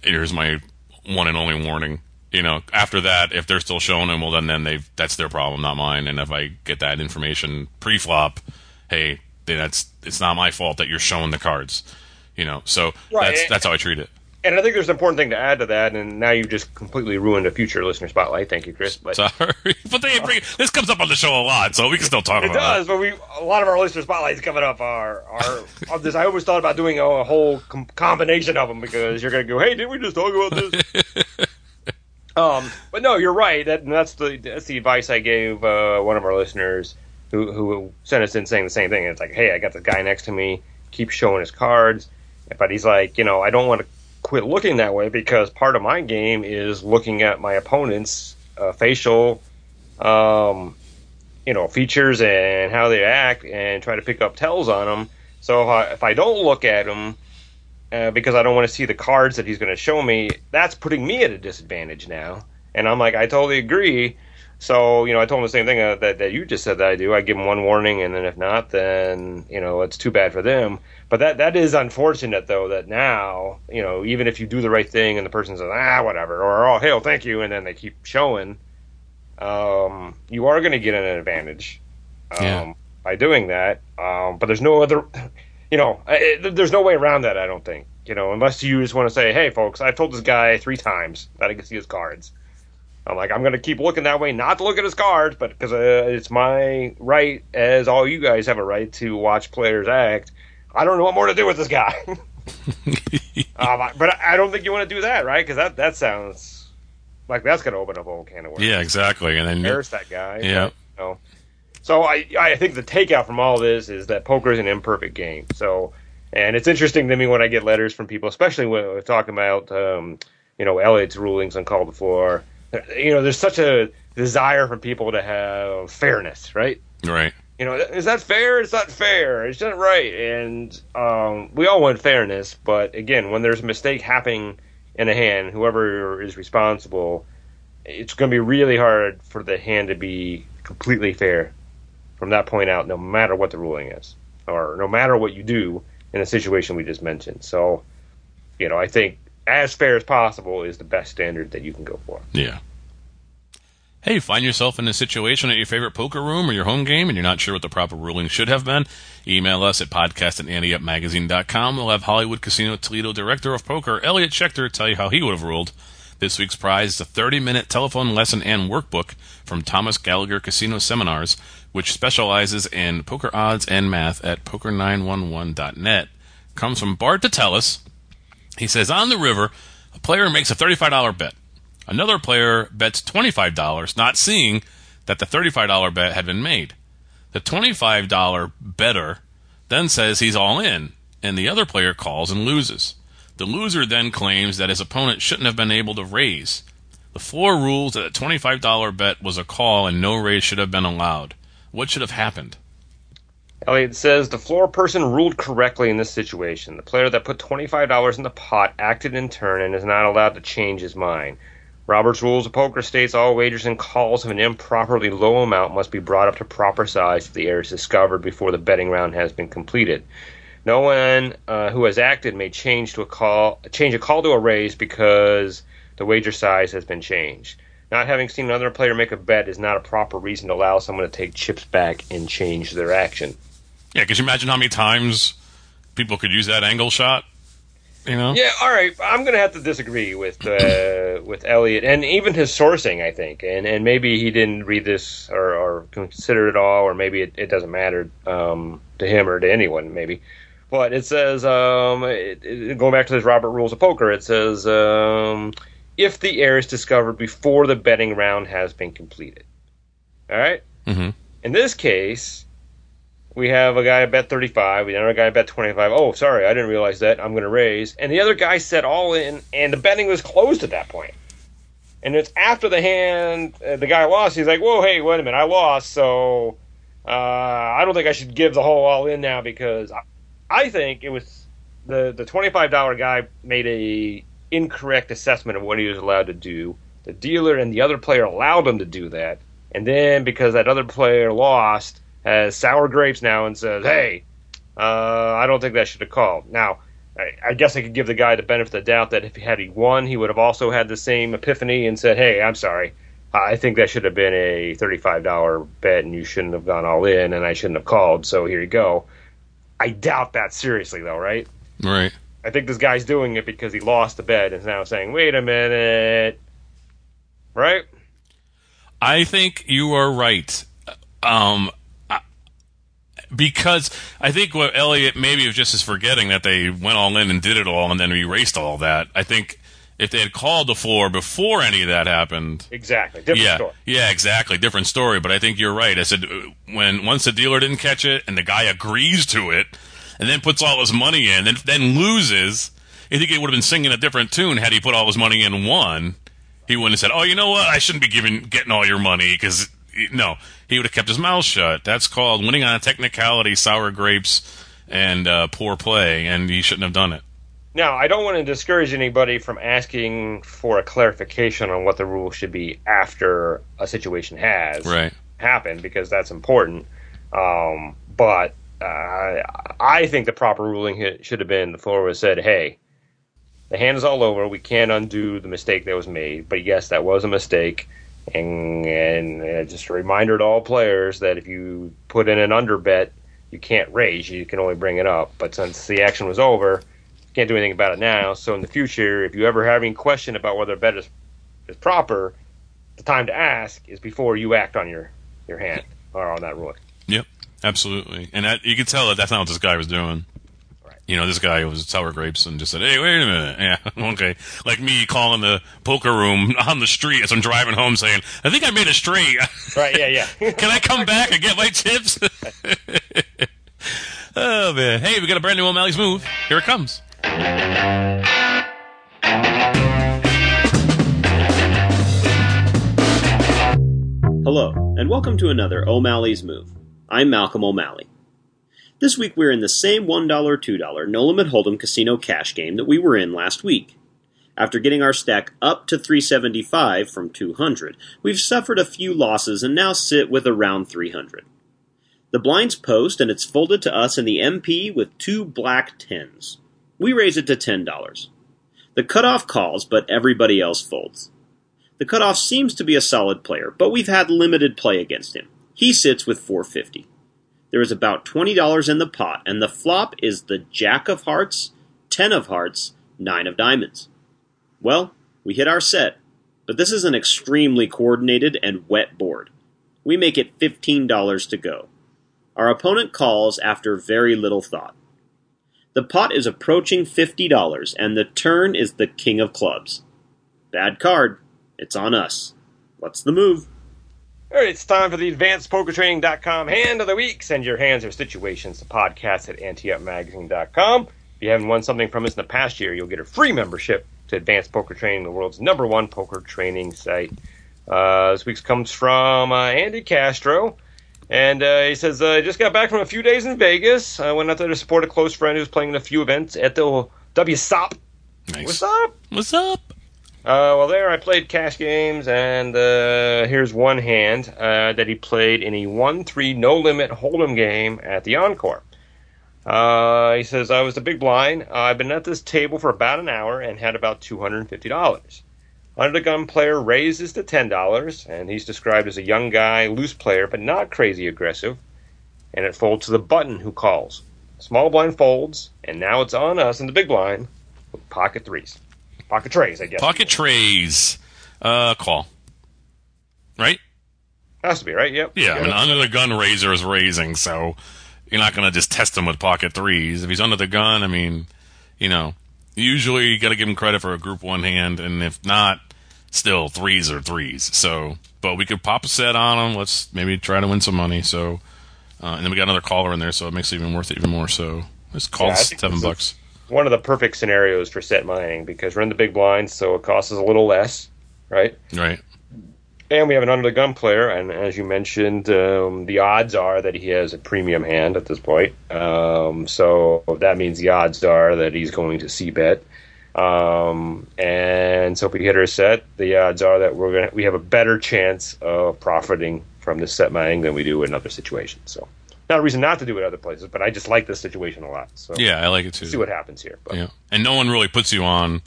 here's my one and only warning. After that, if they're still showing them, well, then that's their problem, not mine. And if I get that information pre-flop, hey, then it's not my fault that you're showing the cards. So right. That's how I treat it. And I think there's an important thing to add to that, and now you've just completely ruined a future listener spotlight. Thank you, Chris. But, sorry. But this comes up on the show a lot, so we can still talk about it. But a lot of our listener spotlights coming up are this. I always thought about doing a whole combination of them because you're going to go, hey, didn't we just talk about this? But no, you're right. That's the advice I gave one of our listeners who sent us in saying the same thing. And it's like, hey, I got the guy next to me. Keep showing his cards. But he's like, I don't want to quit looking that way because part of my game is looking at my opponent's facial features and how they act and try to pick up tells on them. So if I don't look at them because I don't want to see the cards that he's going to show me, that's putting me at a disadvantage now. And I'm like, I totally agree. So, you know, I told him the same thing that you just said that I do. I give them one warning, and then if not, then, you know, it's too bad for them. But that is unfortunate, though, that now, you know, even if you do the right thing and the person says, whatever, or, oh, hell, thank you, and then they keep showing, you are going to get an advantage by doing that. But there's no other, you know, there's no way around that, I don't think, you know, unless you just want to say, hey, folks, I've told this guy 3 times that I can see his cards. I'm like, I'm going to keep looking that way, not to look at his cards, but because it's my right, as all you guys have a right to watch players act. I don't know what more to do with this guy. But I don't think you want to do that, right? Because that sounds like that's going to open up a whole can of worms. Yeah, exactly. And then embarrass that guy. Yeah. But, you know. So I think the takeout from all this is that poker is an imperfect game. So, and it's interesting to me when I get letters from people, especially when we're talking about you know, Elliott's rulings on Call the Floor. You know, there's such a desire for people to have fairness, right? Right. You know, is that fair? It's not fair. It's not right. And we all want fairness, but again, when there's a mistake happening in a hand, whoever is responsible, it's going to be really hard for the hand to be completely fair from that point out, no matter what the ruling is, or no matter what you do in the situation we just mentioned. So, you know, I think as fair as possible is the best standard that you can go for. Yeah. Hey, find yourself in a situation at your favorite poker room or your home game and you're not sure what the proper ruling should have been? Email us at podcast@AnteUpMagazine.com. We'll have Hollywood Casino Toledo Director of Poker, Elliot Schechter, tell you how he would have ruled. This week's prize is a 30-minute telephone lesson and workbook from Thomas Gallagher Casino Seminars, which specializes in poker odds and math at poker911.net. Comes from Bart Detellus. He says, on the river, a player makes a $35 bet. Another player bets $25, not seeing that the $35 bet had been made. The $25 better then says he's all in, and the other player calls and loses. The loser then claims that his opponent shouldn't have been able to raise. The floor rules that the $25 bet was a call and no raise should have been allowed. What should have happened? Elliot says, the floor person ruled correctly in this situation. The player that put $25 in the pot acted in turn and is not allowed to change his mind. Robert's Rules of Poker states all wagers and calls of an improperly low amount must be brought up to proper size if the error is discovered before the betting round has been completed. No one who has acted may change a call to a raise because the wager size has been changed. Not having seen another player make a bet is not a proper reason to allow someone to take chips back and change their action. Yeah, could you imagine how many times people could use that angle shot? You know? Yeah, all right. I'm going to have to disagree with Elliot and even his sourcing, I think. And maybe he didn't read this or consider it all, or maybe it doesn't matter to him or to anyone, maybe. But it says, going back to this Robert Rules of Poker, it says, if the error is discovered before the betting round has been completed. All right? Mm-hmm. In this case, we have a guy bet 35. We have another guy bet 25. Oh, sorry, I didn't realize that. I'm going to raise. And the other guy said all in, and the betting was closed at that point. And it's after the hand the guy lost. He's like, whoa, hey, wait a minute, I lost, so I don't think I should give the whole all in now because I think it was the $25 guy made a incorrect assessment of what he was allowed to do. The dealer and the other player allowed him to do that. And then because that other player lost, has sour grapes now and says, hey, I don't think that should have called. Now, I guess I could give the guy the benefit of the doubt that if he won, he would have also had the same epiphany and said, hey, I'm sorry. I think that should have been a $35 bet and you shouldn't have gone all in and I shouldn't have called, so here you go. I doubt that seriously, though, right? Right. I think this guy's doing it because he lost the bet and is now saying, wait a minute. Right? I think you are right. Because I think what Elliot maybe was just is forgetting that they went all in and did it all and then erased all that. I think if they had called the floor before any of that happened. Exactly. Different story. Yeah, exactly. Different story. But I think you're right. I said once the dealer didn't catch it and the guy agrees to it and then puts all his money in and then loses, I think he would have been singing a different tune had he put all his money in one. He wouldn't have said, oh, you know what? I shouldn't be getting all your money because – no, he would have kept his mouth shut. That's called winning on a technicality, sour grapes, and poor play, and he shouldn't have done it. Now, I don't want to discourage anybody from asking for a clarification on what the rules should be after a situation has happened, because that's important. But I think the proper ruling should have been the floor was said, hey, the hand is all over. We can't undo the mistake that was made. But, yes, that was a mistake. And just a reminder to all players that if you put in an under bet, you can't raise. You can only bring it up. But since the action was over, you can't do anything about it now. So in the future, if you ever have any question about whether a bet is proper, the time to ask is before you act on your hand or on that ruling. Yep, absolutely. And you could tell that that's not what this guy was doing. You know, this guy was sour grapes and just said, hey, wait a minute. Yeah, okay. Like me calling the poker room on the street as I'm driving home saying, I think I made a straight. Right, yeah. Can I come back and get my chips? Oh, man. Hey, we got a brand new O'Malley's Move. Here it comes. Hello, and welcome to another O'Malley's Move. I'm Malcolm O'Malley. This week we're in the same $1, $2 No Limit Hold'em casino cash game that we were in last week. After getting our stack up to 375 from 200, we've suffered a few losses and now sit with around 300. The blind's post and it's folded to us in the MP with two black 10s. We raise it to $10. The cutoff calls, but everybody else folds. The cutoff seems to be a solid player, but we've had limited play against him. He sits with 450. There is about $20 in the pot, and the flop is the Jack of Hearts, 10 of Hearts, 9 of Diamonds. Well, we hit our set, but this is an extremely coordinated and wet board. We make it $15 to go. Our opponent calls after very little thought. The pot is approaching $50, and the turn is the King of Clubs. Bad card. It's on us. What's the move? All right, it's time for the AdvancedPokerTraining.com Hand of the Week. Send your hands or situations to podcast at AnteUpMagazine.com. If you haven't won something from us in the past year, you'll get a free membership to Advanced Poker Training, the world's #1 poker training site. This week's comes from Andy Castro, and he says, I just got back from a few days in Vegas. I went out there to support a close friend who's playing in a few events at the WSOP. Nice. What's up? Well, there I played cash games, and here's one hand that he played in a 1-3 no-limit hold'em game at the Encore. He says, I was the big blind. I've been at this table for about an hour and had about $250. Under the gun player raises to $10, and he's described as a young guy, loose player, but not crazy aggressive. And it folds to the button who calls. Small blind folds, and now it's on us in the big blind with pocket threes. Pocket trays, I guess. Pocket trays. Call. Right? Has to be, right? Yep. Yeah, I mean, under the gun raiser is raising, so you're not going to just test him with pocket threes. If he's under the gun, I mean, you know, usually you got to give him credit for a group one hand, and if not, still, threes are threes. So, but we could pop a set on him. Let's maybe try to win some money. So, and then we got another caller in there, so it makes it even worth it even more. So, let's call $7. One of the perfect scenarios for set mining, because we're in the big blind, so it costs us a little less, right? Right. And we have an under-the-gun player, and as you mentioned, the odds are that he has a premium hand at this point. So that means the odds are that he's going to c-bet. And so if we hit our set, the odds are that we have a better chance of profiting from this set mining than we do in other situations. So. Not a reason not to do it other places, but I just like this situation a lot. So yeah, I like it too. See what happens here. But. Yeah. And no one really puts you on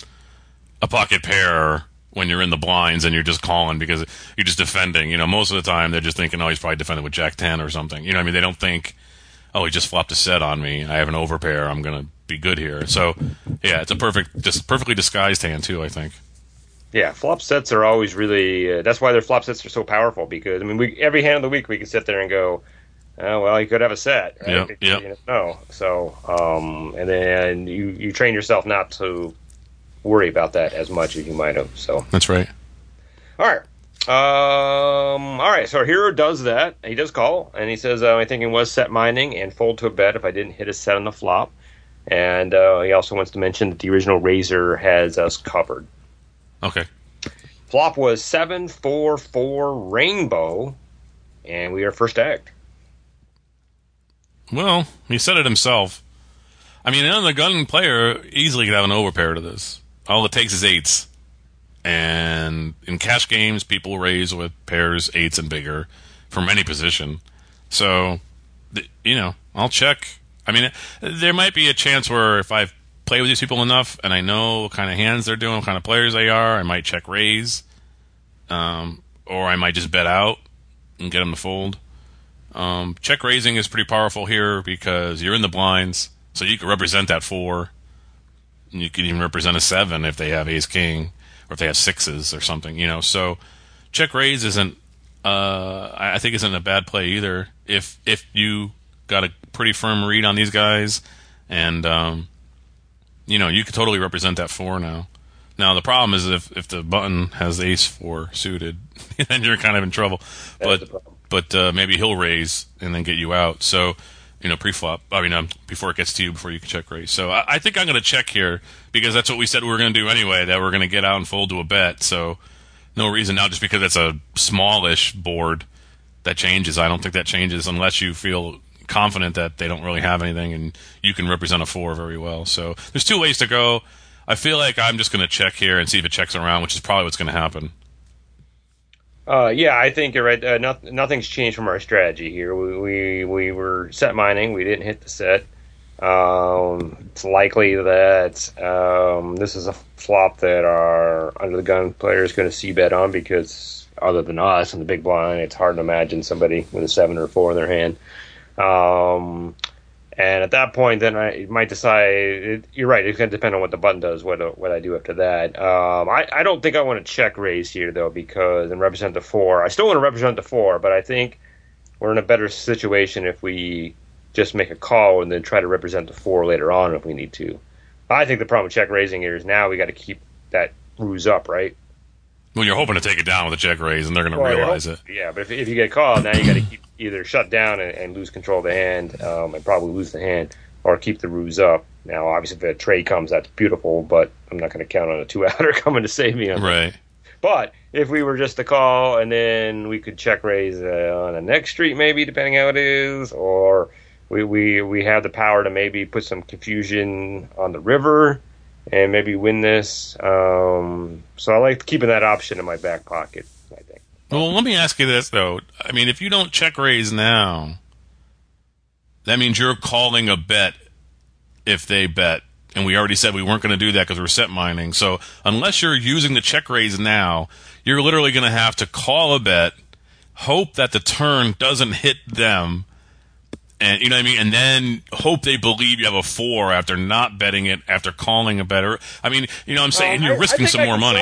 a pocket pair when you're in the blinds and you're just calling because you're just defending. You know, most of the time they're just thinking, oh, he's probably defending with Jack 10 or something. You know what I mean? They don't think, oh, he just flopped a set on me. I have an overpair. I'm going to be good here. So, yeah, it's a perfectly disguised hand too, I think. Yeah, flop sets are always really that's why their flop sets are so powerful because, I mean, every hand of the week we can sit there and go, oh, well, you could have a set, right? Yep. You know, no. So, and then you train yourself not to worry about that as much as you might have. So that's right. All right. So our hero does that. He does call, and he says, "My thinking was set mining and fold to a bet if I didn't hit a set on the flop." And he also wants to mention that the original raiser has us covered. Okay. Flop was 7-4-4 rainbow, and we are first act. Well, he said it himself. I mean, an undergun player easily could have an overpair to this. All it takes is eights. And in cash games, people raise with pairs, eights, and bigger from any position. So, you know, I'll check. I mean, there might be a chance where if I've played with these people enough and I know what kind of hands they're doing, what kind of players they are, I might check raise. Or I might just bet out and get them to fold. Check raising is pretty powerful here because you're in the blinds, so you can represent that 4. And you can even represent a 7 if they have ace king, or if they have sixes or something, you know. So check raise isn't, I think, isn't a bad play either. If you got a pretty firm read on these guys, and you know, you could totally represent that 4 now. Now the problem is if the button has ace 4 suited, then you're kind of in trouble. But maybe he'll raise and then get you out. So, you know, pre-flop. I mean, before it gets to you, before you can check raise. So I think I'm going to check here because that's what we said we were going to do anyway, that we're going to get out and fold to a bet. So no reason now just because it's a smallish board that changes. I don't think that changes unless you feel confident that they don't really have anything and you can represent a 4 very well. So there's 2 ways to go. I feel like I'm just going to check here and see if it checks around, which is probably what's going to happen. Yeah, I think you're right. Nothing's changed from our strategy here. We were set mining. We didn't hit the set. It's likely that this is a flop that our under-the-gun player is going to c-bet on because other than us in the big blind, it's hard to imagine somebody with a 7 or a 4 in their hand. And at that point, then I might decide. You're right. It's going to depend on what the button does, what I do after that. I don't think I want to check raise here though, because and represent the 4. I still want to represent the 4, but I think we're in a better situation if we just make a call and then try to represent the 4 later on if we need to. I think the problem with check raising here is now we got to keep that ruse up, right? Well, you're hoping to take it down with a check raise, and they're going to realize it. Yeah, but if you get called, now you got to keep either shut down and lose control of the hand, and probably lose the hand, or keep the ruse up. Now, obviously, if a trade comes, that's beautiful, but I'm not going to count on a 2-outer coming to save me on that. Right. But if we were just to call, and then we could check raise on the next street, maybe depending how it is, or we have the power to maybe put some confusion on the river. And maybe win this. So I like keeping that option in my back pocket, I think. Well, let me ask you this, though. I mean, if you don't check raise now, that means you're calling a bet if they bet. And we already said we weren't going to do that because we're set mining. So unless you're using the check raise now, you're literally going to have to call a bet, hope that the turn doesn't hit them. And you know what I mean? And then hope they believe you have a 4 after not betting it, after calling a better. I mean, you know what I'm saying? You're risking some more money.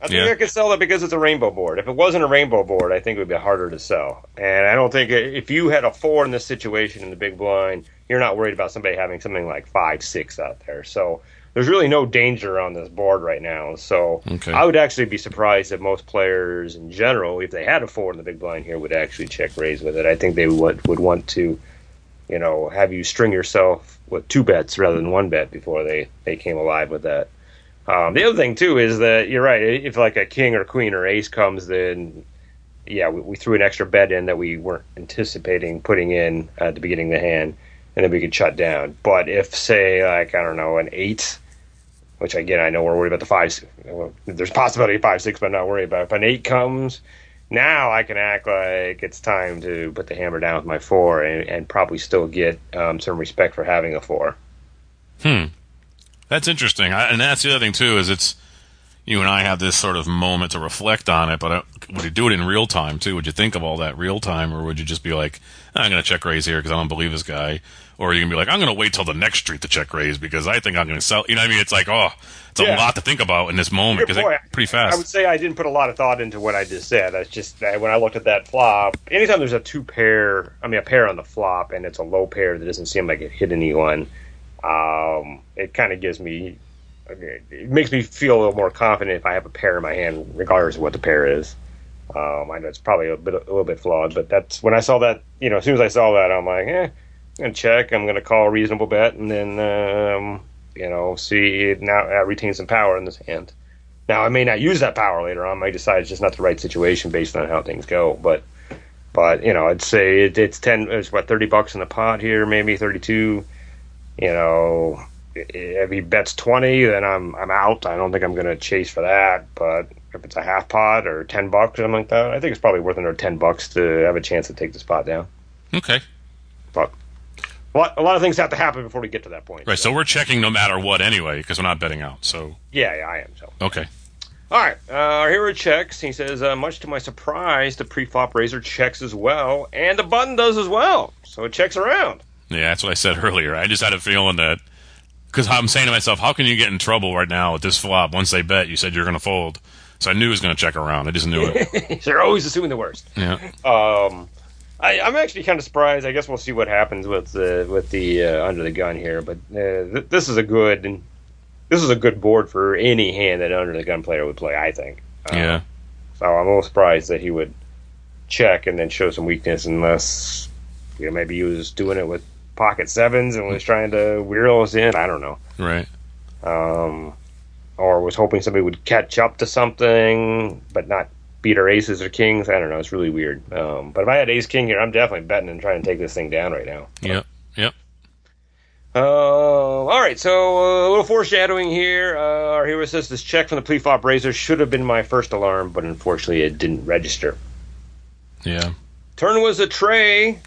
I think I could sell that because it's a rainbow board. If it wasn't a rainbow board, I think it would be harder to sell. And I don't think if you had a 4 in this situation in the big blind, you're not worried about somebody having something like 5, 6 out there. So there's really no danger on this board right now. So okay. I would actually be surprised if most players in general, if they had a 4 in the big blind here, would actually check raise with it. I think they would want to, you know, have you string yourself with 2 bets rather than 1 bet before they came alive with that. The other thing, too, is that you're right. If, like, a king or queen or ace comes in, yeah, we threw an extra bet in that we weren't anticipating putting in at the beginning of the hand, and then we could shut down. But if, say, like, I don't know, an 8, which, again, I know we're worried about the 5, well, there's possibility of 5, 6, but I'm not worried about it. If an 8 comes, now I can act like it's time to put the hammer down with my 4 and probably still get some respect for having a 4. That's interesting. And that's the other thing, too, is it's you and I have this sort of moment to reflect on it, but would you do it in real time, too? Would you think of all that real time, or would you just be like, I'm going to check raise here because I don't believe this guy? Or are you going to be like, I'm going to wait till the next street to check raise because I think I'm going to sell? You know what I mean? It's like, it's a lot to think about in this moment because it's pretty fast. I would say I didn't put a lot of thought into what I just said. That's just when I looked at that flop, anytime there's a pair on the flop and it's a low pair that doesn't seem like it hit anyone, it kind of gives me... it makes me feel a little more confident if I have a pair in my hand, regardless of what the pair is. I know it's probably a little bit flawed, but that's when I saw that. You know, as soon as I saw that, I'm like, I'm gonna check. I'm gonna call a reasonable bet, and then see now I retain some power in this hand. Now I may not use that power later on. I might decide it's just not the right situation based on how things go. But I'd say it's $30 in the pot here, maybe $32. you know, if he bets 20, then I'm out. I don't think I'm going to chase for that. But if it's a half pot or $10 or something like that, I think it's probably worth another $10 to have a chance to take this pot down. Okay. But a lot of things have to happen before we get to that point. Right. So we're checking no matter what anyway, because we're not betting out. So yeah, I am. So okay. All right, our hero checks. He says, much to my surprise, the preflop raiser checks as well, and the button does as well. So it checks around. Yeah, that's what I said earlier. I just had a feeling that, because I'm saying to myself, how can you get in trouble right now with this flop? Once they bet, you said you're going to fold. So I knew it was going to check around. I just knew it. They're always assuming the worst. Yeah. I'm actually kind of surprised. I guess we'll see what happens with the under the gun here. But this is a good... This is a good board for any hand that an under-the-gun player would play, I think. Yeah. So I'm a little surprised that he would check and then show some weakness, unless, you know, maybe he was doing it with pocket sevens and was trying to weirdo us in. I don't know. Right. Or was hoping somebody would catch up to something, but not beat our aces or kings. I don't know. It's really weird. But if I had ace-king here, I'm definitely betting and trying to take this thing down right now. Yep. All right, so a little foreshadowing here. Our hero says this check from the preflop raiser should have been my first alarm, but unfortunately it didn't register. Yeah. Turn was a tray.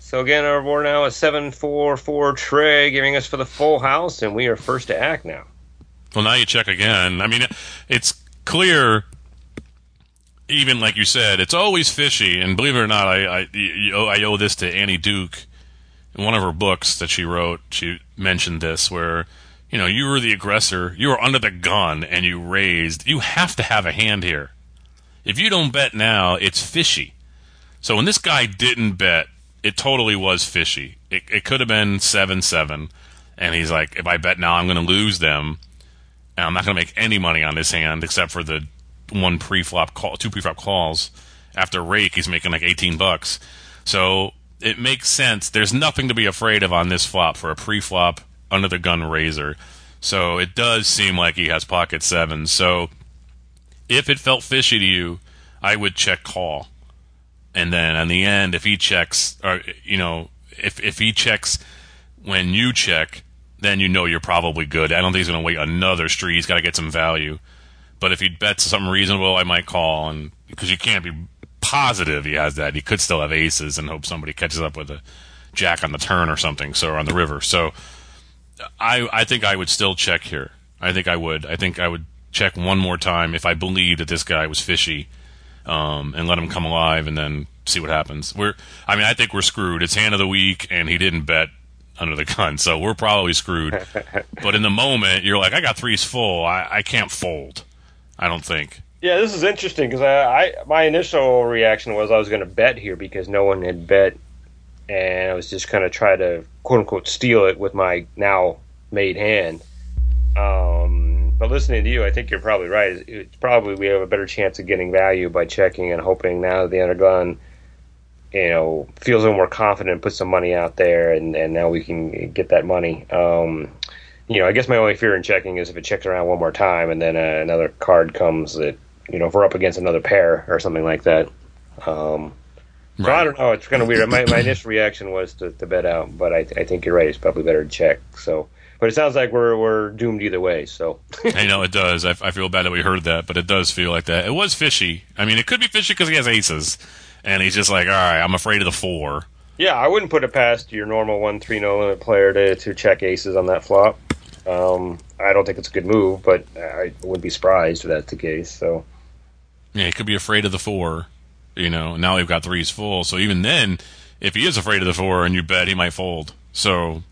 So again, our board now is 7-4-4 tray, giving us for the full house, and we are first to act now. Well, now you check again. I mean, it's clear, even like you said, it's always fishy. And believe it or not, I owe this to Annie Duke. In one of her books that she wrote, she mentioned this, where, you know, you were the aggressor, you were under the gun, and you raised. You have to have a hand here. If you don't bet now, it's fishy. So when this guy didn't bet, it totally was fishy. It could have been 7-7, and he's like, if I bet now, I'm going to lose them, and I'm not going to make any money on this hand except for the one pre-flop call, two pre-flop calls. After rake, he's making like $18. So... it makes sense. There's nothing to be afraid of on this flop for a pre-flop under-the-gun raiser. So it does seem like he has pocket sevens. So if it felt fishy to you, I would check call. And then on the end, if he checks, or, you know, if he checks when you check, then you know you're probably good. I don't think he's going to wait another street. He's got to get some value. But if he bets something reasonable, I might call, and because you can't be positive he has that. He could still have aces and hope somebody catches up with a jack on the turn or something, so, or on the river. So I think I would still check here. I think I would check one more time if I believed that this guy was fishy, and let him come alive and then see what happens. I think we're screwed. It's hand of the week, and he didn't bet under the gun, so we're probably screwed. But in the moment, you're like, I got threes full. I can't fold, I don't think. Yeah, this is interesting because my initial reaction was I was going to bet here because no one had bet, and I was just going to try to quote unquote steal it with my now made hand. But listening to you, I think you're probably right. It's probably we have a better chance of getting value by checking and hoping now that the undergun, you know, feels a little more confident, and puts some money out there, and now we can get that money. You know, I guess my only fear in checking is if it checks around one more time and then another card comes that. You know, if we're up against another pair or something like that. Right. So I don't know. It's kind of weird. My initial reaction was to bet out, but I think you're right. It's probably better to check. So, but it sounds like we're doomed either way. So I know it does. I feel bad that we heard that, but it does feel like that. It was fishy. I mean, it could be fishy because he has aces, and he's just like, all right, I'm afraid of the four. Yeah, I wouldn't put it past your normal 1-3 no limit player to check aces on that flop. I don't think it's a good move, but I wouldn't be surprised if that's the case. So. Yeah, he could be afraid of the four, you know. Now they've got threes full, so even then, if he is afraid of the four and you bet, he might fold. So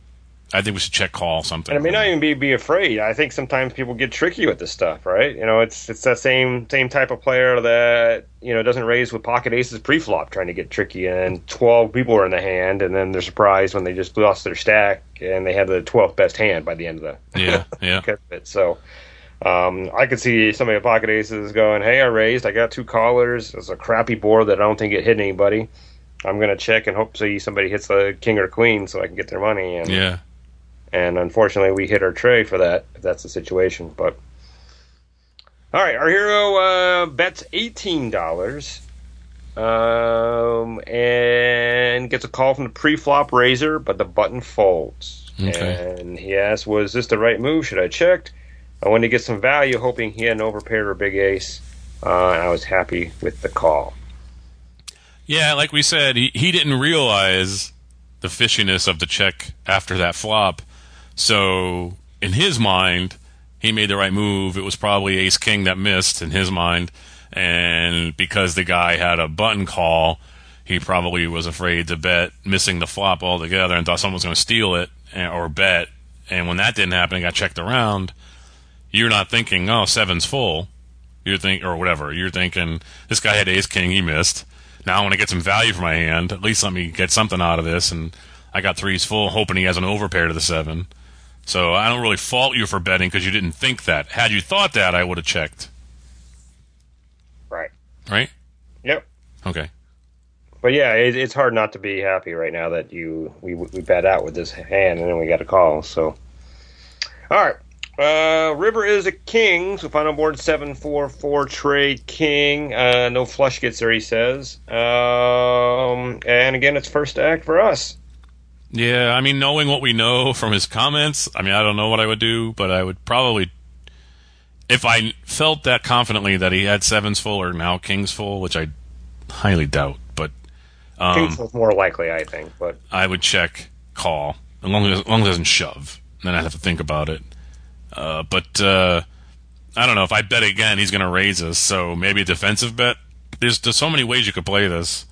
I think we should check call something. And it may not even be afraid. I think sometimes people get tricky with this stuff, right? You know, it's that same type of player that, you know, doesn't raise with pocket aces pre-flop, trying to get tricky, and 12 people are in the hand, and then they're surprised when they just lost their stack and they had the 12th best hand by the end of the yeah. So. I could see somebody with pocket aces going, hey, I raised, I got two callers, it's a crappy board that I don't think it hit anybody, I'm going to check and hope somebody hits a king or queen so I can get their money. And, yeah. And unfortunately, we hit our tray for that, if that's the situation. But all right, our hero bets $18 and gets a call from the pre-flop raiser, but the button folds. Okay. And he asked, was this the right move? Should I check? I wanted to get some value, hoping he had an overpair or big ace. And I was happy with the call. Yeah, like we said, he didn't realize the fishiness of the check after that flop. So in his mind, he made the right move. It was probably ace king that missed in his mind. And because the guy had a button call, he probably was afraid to bet, missing the flop altogether, and thought someone was going to steal it or bet. And when that didn't happen, it got checked around. You're not thinking, oh, seven's full. You're thinking, this guy had ace king, he missed. Now I want to get some value for my hand. At least let me get something out of this. And I got threes full, hoping he has an overpair to the seven. So I don't really fault you for betting because you didn't think that. Had you thought that, I would have checked. Right. Right? Yep. Okay. But yeah, it's hard not to be happy right now that we bet out with this hand and then we got a call. So, all right. River is a king, so final board 7-4-4 trade king. No flush gets there, he says. And again, it's first act for us. Yeah, I mean, knowing what we know from his comments, I mean, I don't know what I would do, but I would probably, if I felt that confidently that he had sevens full or now kings full, which I highly doubt, but kings full's more likely, I think. But I would check call as long as it doesn't shove. Then I'd have to think about it. But I don't know. If I bet again, he's going to raise us. So maybe a defensive bet. There's so many ways you could play this.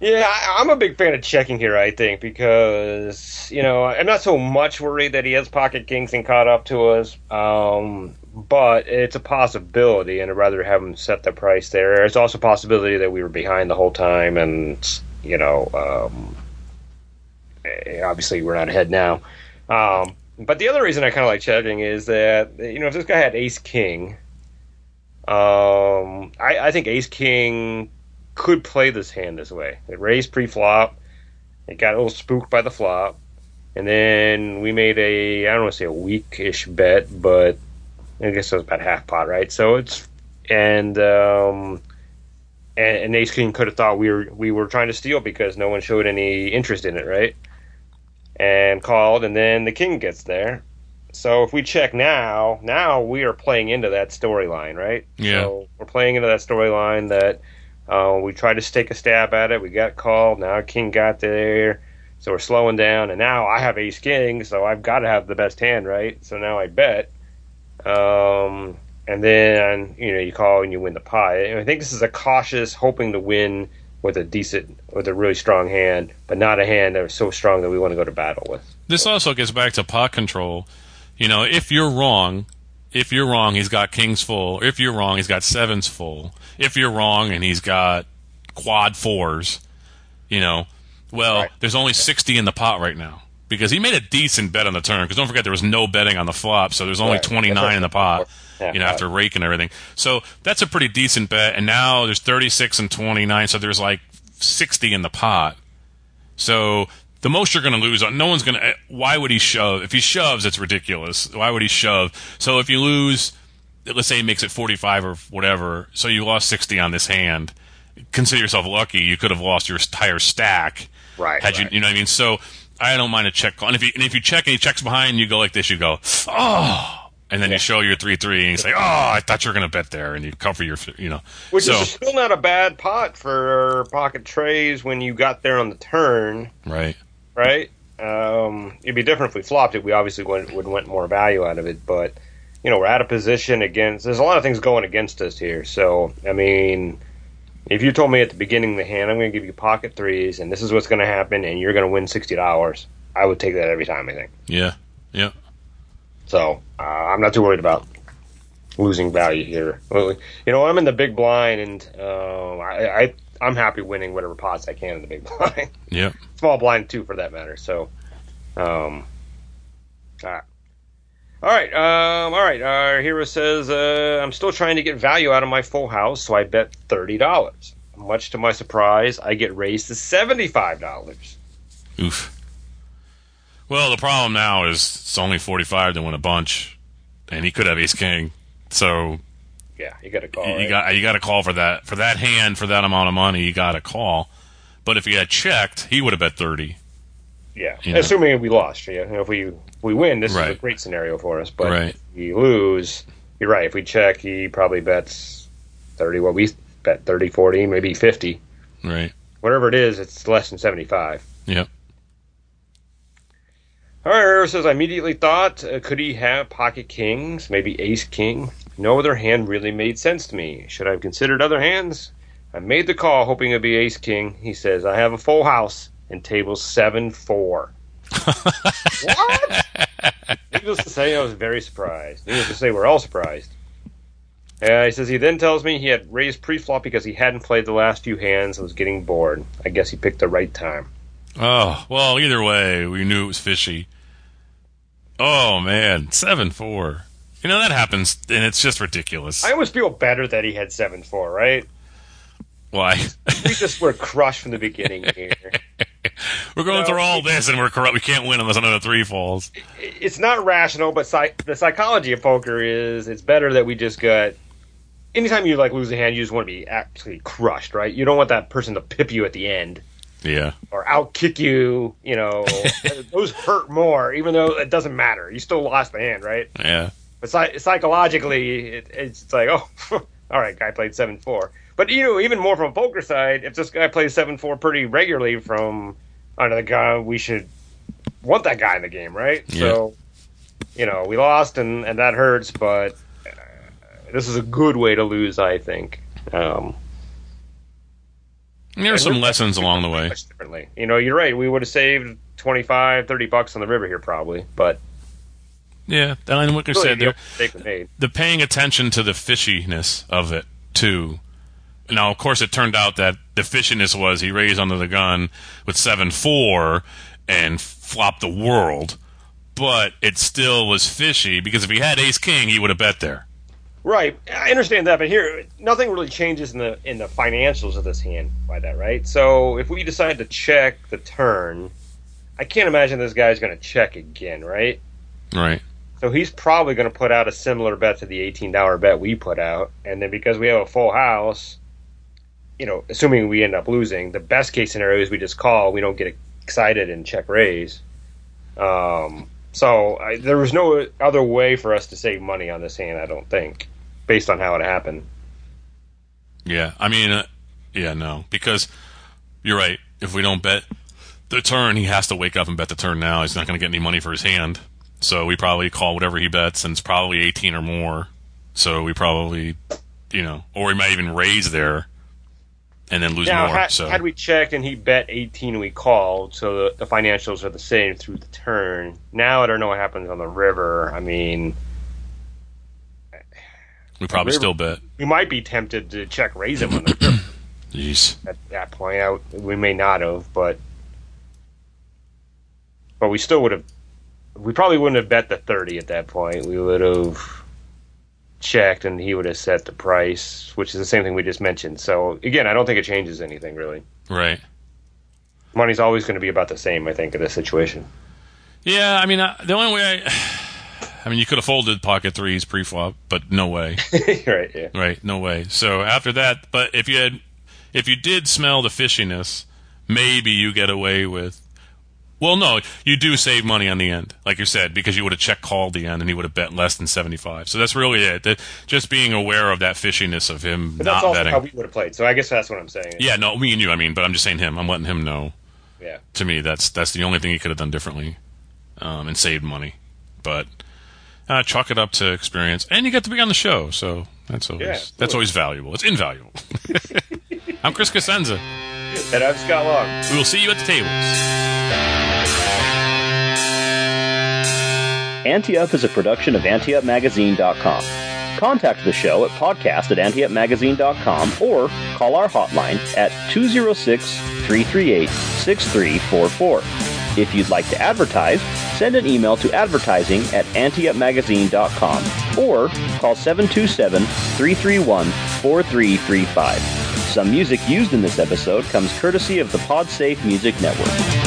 Yeah, I'm a big fan of checking here, I think, because, you know, I'm not so much worried that he has pocket kings and caught up to us, but it's a possibility, and I'd rather have him set the price there. It's also a possibility that we were behind the whole time, and, you know, obviously we're not ahead now. But the other reason I kind of like checking is that, you know, if this guy had ace-king, I think ace-king could play this hand this way. It raised pre-flop. It got a little spooked by the flop. And then we made I don't want to say a weak-ish bet, but I guess it was about half pot, right? So it's, and ace-king could have thought we were trying to steal because no one showed any interest in it, right? And called, and then the king gets there. So if we check now we are playing into that storyline, right? Yeah. So we're playing into that storyline that we tried to take a stab at it. We got called. Now king got there. So we're slowing down. And now I have ace king, so I've got to have the best hand, right? So now I bet. And then, you know, you call and you win the pot. And I think this is a cautious, hoping to win with a really strong hand, but not a hand that was so strong that we want to go to battle with. This also gets back to pot control. You know, if you're wrong, he's got kings full. If you're wrong, he's got sevens full. If you're wrong and he's got quad fours, you know, well, right. There's only 60 in the pot right now because he made a decent bet on the turn. Because don't forget, there was no betting on the flop, so there's only 29 in the pot. Yeah, you know, after rake and everything. So that's a pretty decent bet. And now there's 36 and 29, so there's like 60 in the pot. So the most you're going to lose, no one's going to – why would he shove? If he shoves, it's ridiculous. Why would he shove? So if you lose, let's say he makes it 45 or whatever, so you lost 60 on this hand, consider yourself lucky. You could have lost your entire stack. Right. You know what I mean? So I don't mind a check call. And if you check and he checks behind, you go like this, you go, oh. And then you show your 3-3, and you say, "Oh, I thought you were going to bet there," and you cover your, you know. Which is still not a bad pot for pocket trays when you got there on the turn, right? Right. It'd be different if we flopped it. We obviously would want more value out of it, but you know we're out of position against. There's a lot of things going against us here. So I mean, if you told me at the beginning of the hand, I'm going to give you pocket threes, and this is what's going to happen, and you're going to win $60, I would take that every time. I think. Yeah. Yeah. So I'm not too worried about losing value here. You know, I'm in the big blind, and I'm happy winning whatever pots I can in the big blind. Yeah, small blind too, for that matter. So, all right. Our hero says, "I'm still trying to get value out of my full house, so I bet $30. Much to my surprise, I get raised to $75. Oof. Well, the problem now is it's only 45 to win a bunch, and he could have ace king. So yeah, you got to call. You got to call for that hand for that amount of money. You got to call. But if he had checked, he would have bet 30. Yeah, you know? Assuming we lost. You know, if we win, this is a great scenario for us. But if we lose, you're right. If we check, he probably bets 30. Well, we bet 30, 40, maybe 50. Right. Whatever it is, it's less than 75. Yep. All right, Rivers says, I immediately thought, could he have pocket kings, maybe ace king? No other hand really made sense to me. Should I have considered other hands? I made the call hoping it would be ace king. He says, I have a full house and table 7-4. What? Needless to say, I was very surprised. Needless to say, we're all surprised. He says, he then tells me he had raised pre-flop because he hadn't played the last few hands and was getting bored. I guess he picked the right time. Oh, well, either way, we knew it was fishy. Oh, man, 7-4. You know, that happens, and it's just ridiculous. I almost feel better that he had 7-4, right? Why? We just were crushed from the beginning here. We're going through all this, and we're corrupt. We can't win unless another three falls. It's not rational, but the psychology of poker is it's better that we just got... Anytime you like lose a hand, you just want to be actually crushed, right? You don't want that person to pip you at the end. Yeah. Or outkick you, you know. Those hurt more, even though it doesn't matter. You still lost the hand, right? Yeah. But psychologically, it's like, oh, all right, guy played 7-4. But, you know, even more from a poker side, if this guy plays 7-4 pretty regularly from another guy, we should want that guy in the game, right? Yeah. So, you know, we lost, and that hurts, but this is a good way to lose, I think. There are some lessons along the way. Differently. You know, you're right. We would have saved $25, $30 on the river here probably, but... Yeah, and what you said, the paying attention to the fishiness of it, too. Now, of course, it turned out that the fishiness was he raised under the gun with 7-4 and flopped the world, but it still was fishy, because if he had ace-king, he would have bet there. Right, I understand that, but here, nothing really changes in the financials of this hand by that, right? So if we decide to check the turn, I can't imagine this guy's going to check again, right? Right. So he's probably going to put out a similar bet to the $18 bet we put out, and then because we have a full house, you know, assuming we end up losing, the best case scenario is we just call, we don't get excited and check raise. So there was no other way for us to save money on this hand, I don't think, based on how it happened. Yeah, I mean, no, because you're right. If we don't bet the turn, he has to wake up and bet the turn now. He's not going to get any money for his hand. So we probably call whatever he bets, and it's probably 18 or more. So we probably, you know, or he might even raise there and then lose more. Had we checked and he bet 18 and we called, so the financials are the same through the turn. Now I don't know what happens on the river. I mean... We probably still bet. We might be tempted to check raise him on the river. Jeez. At that point, we may not have, but we still would have... We probably wouldn't have bet the 30 at that point. We would have checked, and he would have set the price, which is the same thing we just mentioned. So, again, I don't think it changes anything, really. Right. Money's always going to be about the same, I think, in this situation. Yeah, I mean, the only way you could have folded pocket threes pre-flop, but no way. Right, yeah. Right, no way. So, after that, but if you did smell the fishiness, maybe you get away with... Well, no, you do save money on the end, like you said, because you would have check-called the end and he would have bet less than 75. So that's really it. Just being aware of that fishiness of him but not betting. That's also how we would have played, so I guess that's what I'm saying. Yeah, no, me and you, I mean, but I'm just saying him. I'm letting him know. Yeah. To me, that's the only thing he could have done differently and saved money. But chalk it up to experience. And you get to be on the show, so that's always valuable. It's invaluable. I'm Chris Cosenza. And I'm Scott Long. We will see you at the tables. Ante Up is a production of AnteUpMagazine.com. Contact the show at podcast@AnteUpMagazine.com or call our hotline at 206-338-6344. If you'd like to advertise, send an email to advertising@AnteUpMagazine.com or call 727-331-4335. Some music used in this episode comes courtesy of the PodSafe Music Network.